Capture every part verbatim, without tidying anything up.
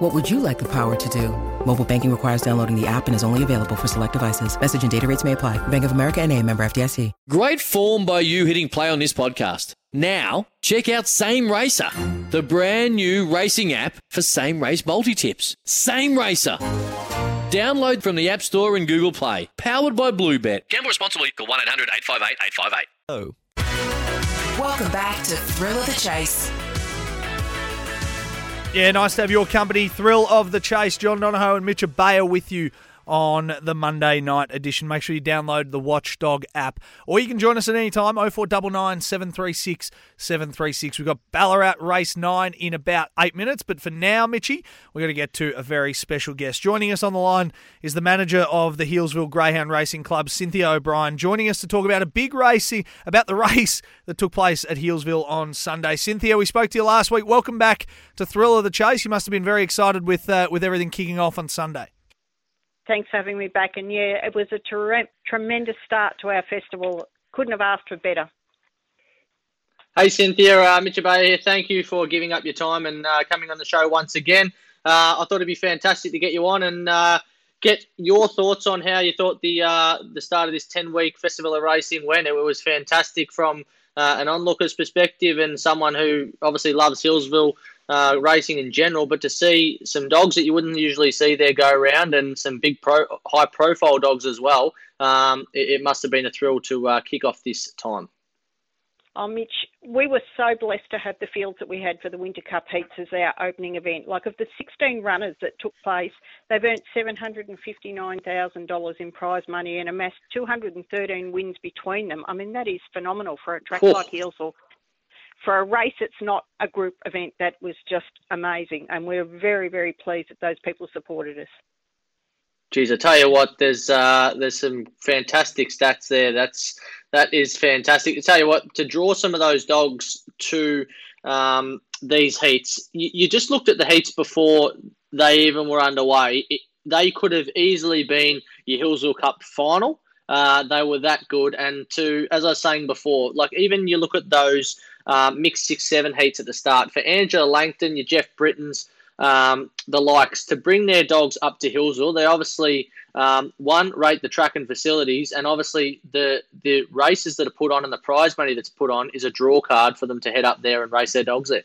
What would you like the power to do? Mobile banking requires downloading the app and is only available for select devices. Message and data rates may apply. Bank of America N A, member F D I C. Great form by you hitting play on this podcast. Now, check out Same Racer, the brand new racing app for same race multi-tips. Same Racer. Download from the App Store and Google Play. Powered by Bluebet. Gamble responsibly. Call one eight hundred eight five eight eight five eight. Oh. Welcome back to Thrill of the Chase. Yeah, nice to have your company. Thrill of the Chase. John Donohoe and Mitch Ebeyer with you on the Monday night edition. Make sure you download the Watchdog app. Or you can join us at any time, oh four nine nine, seven three six, seven three six. We've got Ballarat Race nine in about eight minutes. But for now, Mitchie, we're going to get to a very special guest. Joining us on the line is the manager of the Healesville Greyhound Racing Club, Cynthia O'Brien, joining us to talk about a big race, about the race that took place at Healesville on Sunday. Cynthia, we spoke to you last week. Welcome back to Thrill of the Chase. You must have been very excited with uh, with everything kicking off on Sunday. Thanks for having me back. And yeah, it was a ter- tremendous start to our festival. Couldn't have asked for better. Hey, Cynthia, uh, Mitch Ebeyer here. Thank you for giving up your time and uh, coming on the show once again. Uh, I thought it'd be fantastic to get you on and uh, get your thoughts on how you thought the uh, the start of this ten-week festival of racing went. It was fantastic from uh, an onlooker's perspective and someone who obviously loves Healesville Uh, racing in general, but to see some dogs that you wouldn't usually see there go around and some big pro, high-profile dogs as well, um, it, it must have been a thrill to uh, kick off this time. Oh, Mitch, we were so blessed to have the fields that we had for the Winter Cup heats as our opening event. Like, of the sixteen runners that took place, they've earned seven hundred fifty-nine thousand dollars in prize money and amassed two hundred thirteen wins between them. I mean, that is phenomenal for a track cool. like Healesville. For a race, it's not a group event. That was just amazing. And we're very, very pleased that those people supported us. Geez, I tell you what, there's uh, there's some fantastic stats there. That's that is fantastic. I tell you what, to draw some of those dogs to um, these heats, you, you just looked at the heats before they even were underway. It, they could have easily been your Healesville Cup final. Uh, they were that good. And to, as I was saying before, like even you look at those uh, mixed six seven heats at the start. For Angela Langton, your Jeff Brittons, um, the likes, to bring their dogs up to Healesville, they obviously, um, one, rate the track and facilities, and obviously the, the races that are put on and the prize money that's put on is a draw card for them to head up there and race their dogs there.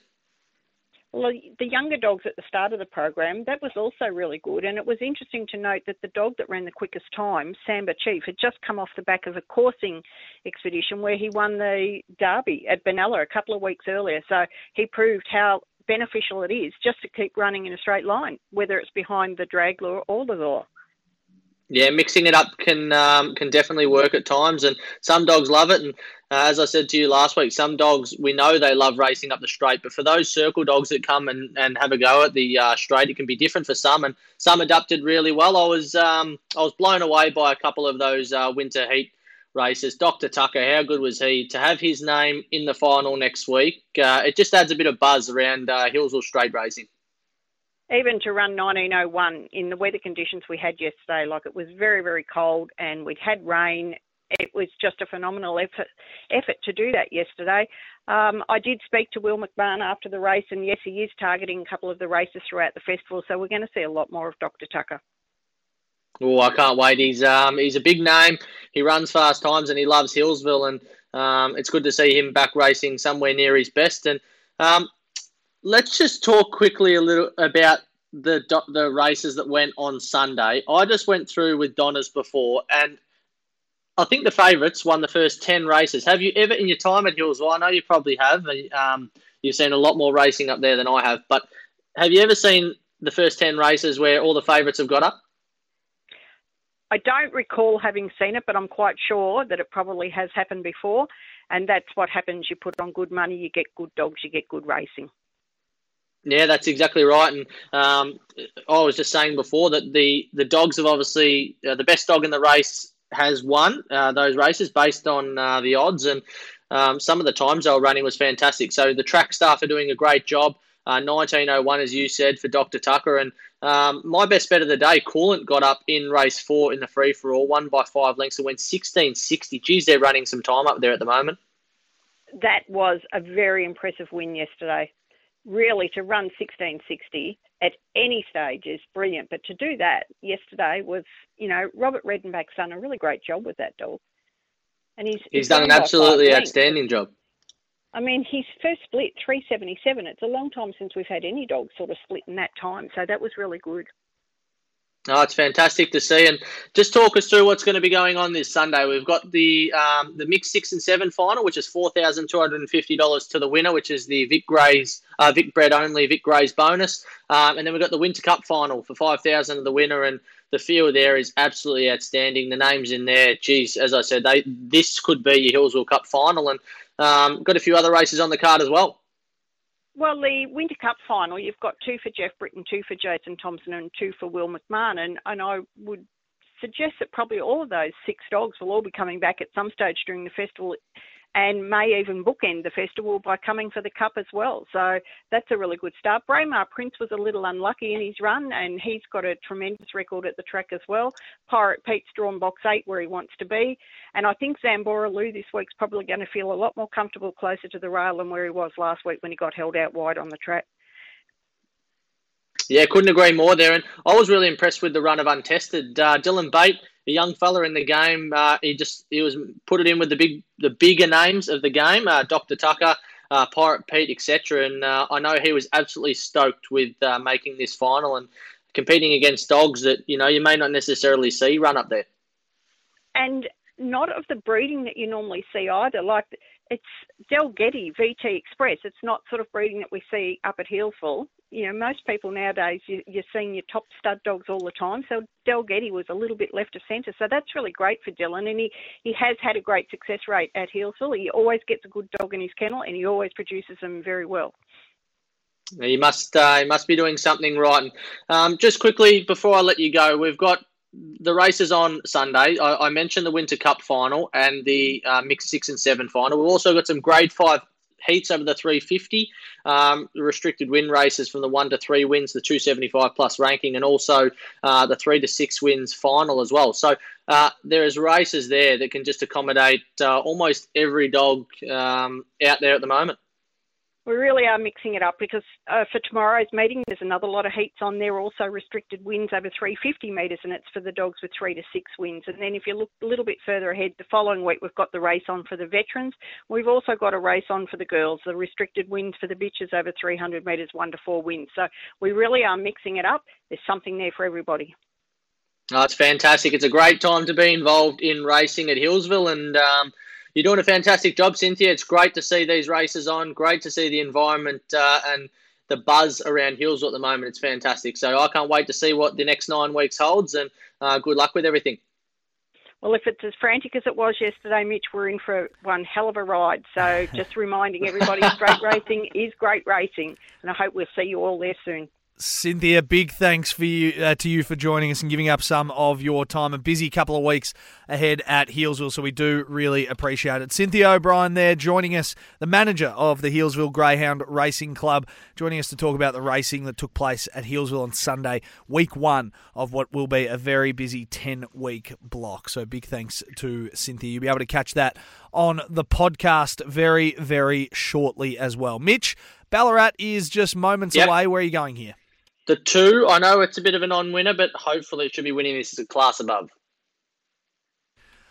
Well, the younger dogs at the start of the program, that was also really good. And it was interesting to note that the dog that ran the quickest time, Samba Chief, had just come off the back of a coursing expedition where he won the derby at Benalla a couple of weeks earlier. So he proved how beneficial it is just to keep running in a straight line, whether it's behind the drag lure or the lure. Yeah, mixing it up can um, can definitely work at times, and some dogs love it. And uh, as I said to you last week, some dogs, we know they love racing up the straight, but for those circle dogs that come and, and have a go at the uh, straight, it can be different for some, and some adapted really well. I was um, I was blown away by a couple of those uh, winter heat races. Doctor Tucker, how good was he? To have his name in the final next week, uh, it just adds a bit of buzz around uh, Healesville straight racing. Even to run nineteen oh one in the weather conditions we had yesterday, like it was very, very cold and we'd had rain. It was just a phenomenal effort, effort to do that yesterday. Um, I did speak to Will McMahon after the race, and yes, he is targeting a couple of the races throughout the festival, so we're going to see a lot more of Doctor Tucker. Oh, I can't wait. He's um, he's a big name. He runs fast times and he loves Healesville, and um, it's good to see him back racing somewhere near his best. And um, let's just talk quickly a little about the the races that went on Sunday. I just went through with Donna's before, and I think the favourites won the first ten races. Have you ever, in your time at Healesville, I know you probably have, um, you've seen a lot more racing up there than I have, but have you ever seen the first ten races where all the favourites have got up? I don't recall having seen it, but I'm quite sure that it probably has happened before, and that's what happens. You put on good money, you get good dogs, you get good racing. Yeah, that's exactly right. And um, I was just saying before that the, the dogs have obviously, uh, the best dog in the race has won uh, those races based on uh, the odds, and um, some of the times they were running was fantastic. So the track staff are doing a great job. Uh, nineteen oh one, as you said, for Doctor Tucker. And um, my best bet of the day, Coolant, got up in race four in the free-for-all, won by five lengths and went sixteen sixty. Geez, they're running some time up there at the moment. That was a very impressive win yesterday. Really, to run sixteen sixty at any stage is brilliant. But to do that yesterday was, you know, Robert Redenbach's done a really great job with that dog. And he's, he's, he's done an absolutely outstanding job. I mean, his first split, three seventy-seven, it's a long time since we've had any dog sort of split in that time. So that was really good. Oh, it's fantastic to see. And just talk us through what's going to be going on this Sunday. We've got the um, the mixed six and seven final, which is four thousand two hundred fifty dollars to the winner, which is the Vic Gray's, uh, Vic Bred only, Vic Gray's bonus. Um, and then we've got the Winter Cup final for five thousand dollars to the winner. And the field there is absolutely outstanding. The names in there, geez, as I said, they this could be your Healesville Cup final. And um, got a few other races on the card as well. Well, the Winter Cup final, you've got two for Jeff Britton, two for Jason Thompson and two for Will McMahon. And, and I would suggest that probably all of those six dogs will all be coming back at some stage during the festival and may even bookend the festival by coming for the Cup as well. So that's a really good start. Braemar Prince was a little unlucky in his run and he's got a tremendous record at the track as well. Pirate Pete's drawn box eight where he wants to be. And I think Zambora Lou this week's probably going to feel a lot more comfortable closer to the rail than where he was last week when he got held out wide on the track. Yeah, couldn't agree more there. And I was really impressed with the run of Untested. Uh, Dylan Bate, a young fella in the game, uh, he just he was put it in with the big the bigger names of the game, uh, Doctor Tucker, uh, Pirate Pete, et cetera. And uh, I know he was absolutely stoked with uh, making this final and competing against dogs that you know you may not necessarily see run up there. And not of the breeding that you normally see either. Like it's Delgetti V T express. It's not sort of breeding that we see up at Healesville. You know, most people nowadays, you, you're seeing your top stud dogs all the time. So Delgetti was a little bit left of centre. So that's really great for Dylan. And he, he has had a great success rate at Healesville. He always gets a good dog in his kennel and he always produces them very well. He must, uh, he must be doing something right. And, um, just quickly, before I let you go, we've got the races on Sunday. I, I mentioned the Winter Cup final and the uh, mixed six and seven final. We've also got some grade five heats over the three fifty, um, the restricted win races from the one to three wins, the two seventy-five plus ranking, and also uh, the three to six wins final as well. So uh, there is races there that can just accommodate uh, almost every dog um, out there at the moment. We really are mixing it up because uh, for tomorrow's meeting, there's another lot of heats on there, also restricted wins over three fifty metres, and it's for the dogs with three to six wins. And then if you look a little bit further ahead, the following week, we've got the race on for the veterans. We've also got a race on for the girls, the restricted wins for the bitches over three hundred metres, one to four wins. So we really are mixing it up. There's something there for everybody. Oh, it's fantastic. It's a great time to be involved in racing at Healesville, and um, you're doing a fantastic job, Cynthia. It's great to see these races on. Great to see the environment uh, and the buzz around Healesville at the moment. It's fantastic. So I can't wait to see what the next nine weeks holds, and uh, good luck with everything. Well, if it's as frantic as it was yesterday, Mitch, we're in for one hell of a ride. So just reminding everybody, straight racing is great racing, and I hope we'll see you all there soon. Cynthia, big thanks for you uh, to you for joining us and giving up some of your time. A busy couple of weeks ahead at Healesville, so we do really appreciate it. Cynthia O'Brien there joining us, the manager of the Healesville Greyhound Racing Club, joining us to talk about the racing that took place at Healesville on Sunday, week one of what will be a very busy ten-week block. So big thanks to Cynthia. You'll be able to catch that on the podcast very, very shortly as well. Mitch, Ballarat is just moments yep. away. Where are you going here? The two, I know it's a bit of a non-winner, but hopefully it should be winning this class above.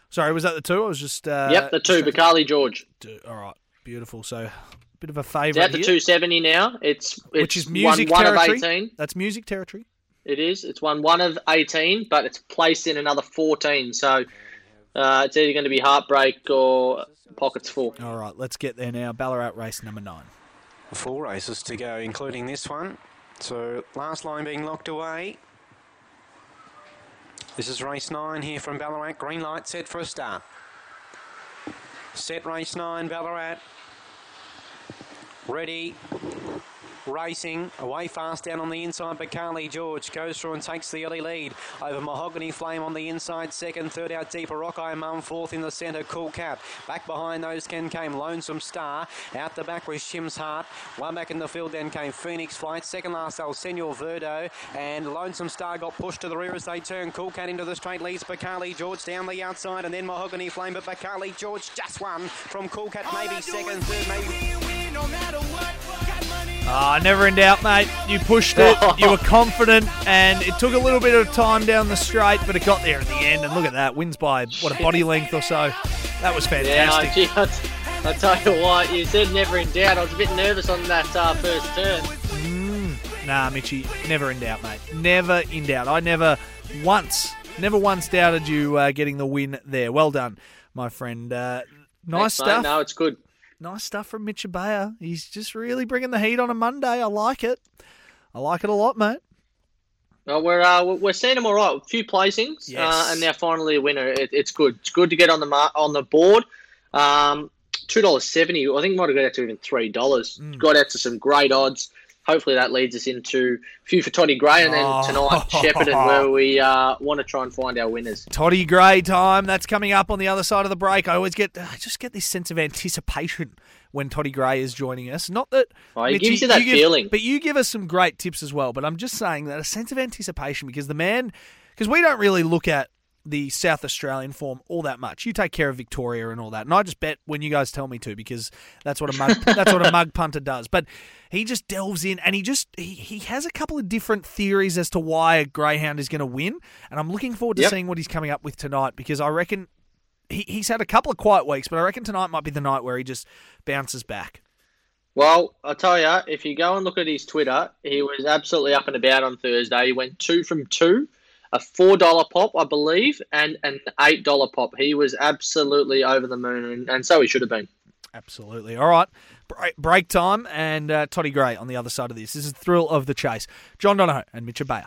Sorry, was that the two? I was just... Uh, yep, the two, Bacali George. Two. All right, beautiful. So a bit of a favourite here. It's at the two seventy now. It's, it's Which is music won territory. One of eighteen. That's music territory. It is. It's won one of eighteen, but it's placed in another fourteen. So uh, it's either going to be heartbreak or pockets full. All right, let's get there now. Ballarat race number nine. Four races to go, including this one. So last line being locked away. This is race nine here from Ballarat. Green light set for a start. Set race nine, Ballarat. Ready. racing away fast down on the inside. Bacali George goes through and takes the early lead over Mahogany Flame on the inside. Second, third out deeper. Rock Eye Mum fourth in the centre. Coolcat back behind those ten came Lonesome Star. Out the back was Shim's Heart. One back in the field then came Phoenix Flight. Second last El Senor Verdo, and Lonesome Star got pushed to the rear as they turn. Coolcat into the straight leads Bacali George down the outside, and then Mahogany Flame. But Bacali George just won from Coolcat. Maybe second, third, maybe. Ah, oh, never in doubt, mate. You pushed it, you were confident, and it took a little bit of time down the straight, but it got there in the end, and look at that. Wins by, what, a body length or so. That was fantastic. Yeah, I, gee, I, I tell you what, you said never in doubt. I was a bit nervous on that uh, first turn. Mm, nah, Mitchie, never in doubt, mate. Never in doubt. I never once, never once doubted you uh, getting the win there. Well done, my friend. Uh, nice Thanks, stuff. Mate. No, it's good. Nice stuff from Mitch Ebeyer. He's just really bringing the heat on a Monday. I like it. I like it a lot, mate. Well, we're uh, we're seeing him all right. A few placings, yes. uh, and now finally a winner. It, it's good. It's good to get on the mar- on the board. Um, two dollars seventy. I think might have got out to even three dollars. Mm. Got out to some great odds. Hopefully that leads us into a few for Toddy Gray, and then oh. tonight, Shepparton, where we uh, want to try and find our winners. Toddy Gray time. That's coming up on the other side of the break. I always get, I just get this sense of anticipation when Toddy Gray is joining us. Not that... Oh, he Mitch, gives you that you give, feeling. But you give us some great tips as well. But I'm just saying that a sense of anticipation, because the man... Because we don't really look at the South Australian form all that much. You take care of Victoria and all that. And I just bet when you guys tell me to, because that's what a mug, that's what a mug punter does. But he just delves in, and he just he, he has a couple of different theories as to why a greyhound is going to win. And I'm looking forward to yep. seeing what he's coming up with tonight, because I reckon he, he's had a couple of quiet weeks, but I reckon tonight might be the night where he just bounces back. Well, I'll tell you, if you go and look at his Twitter, he was absolutely up and about on Thursday. He went two from two. A four dollar pop, I believe, and an eight dollar pop. He was absolutely over the moon, and so he should have been. Absolutely. All right. Break, break time, and uh, Toddy Gray on the other side of this. This is Thrill of the Chase. John Donohoe and Mitch Ebeyer.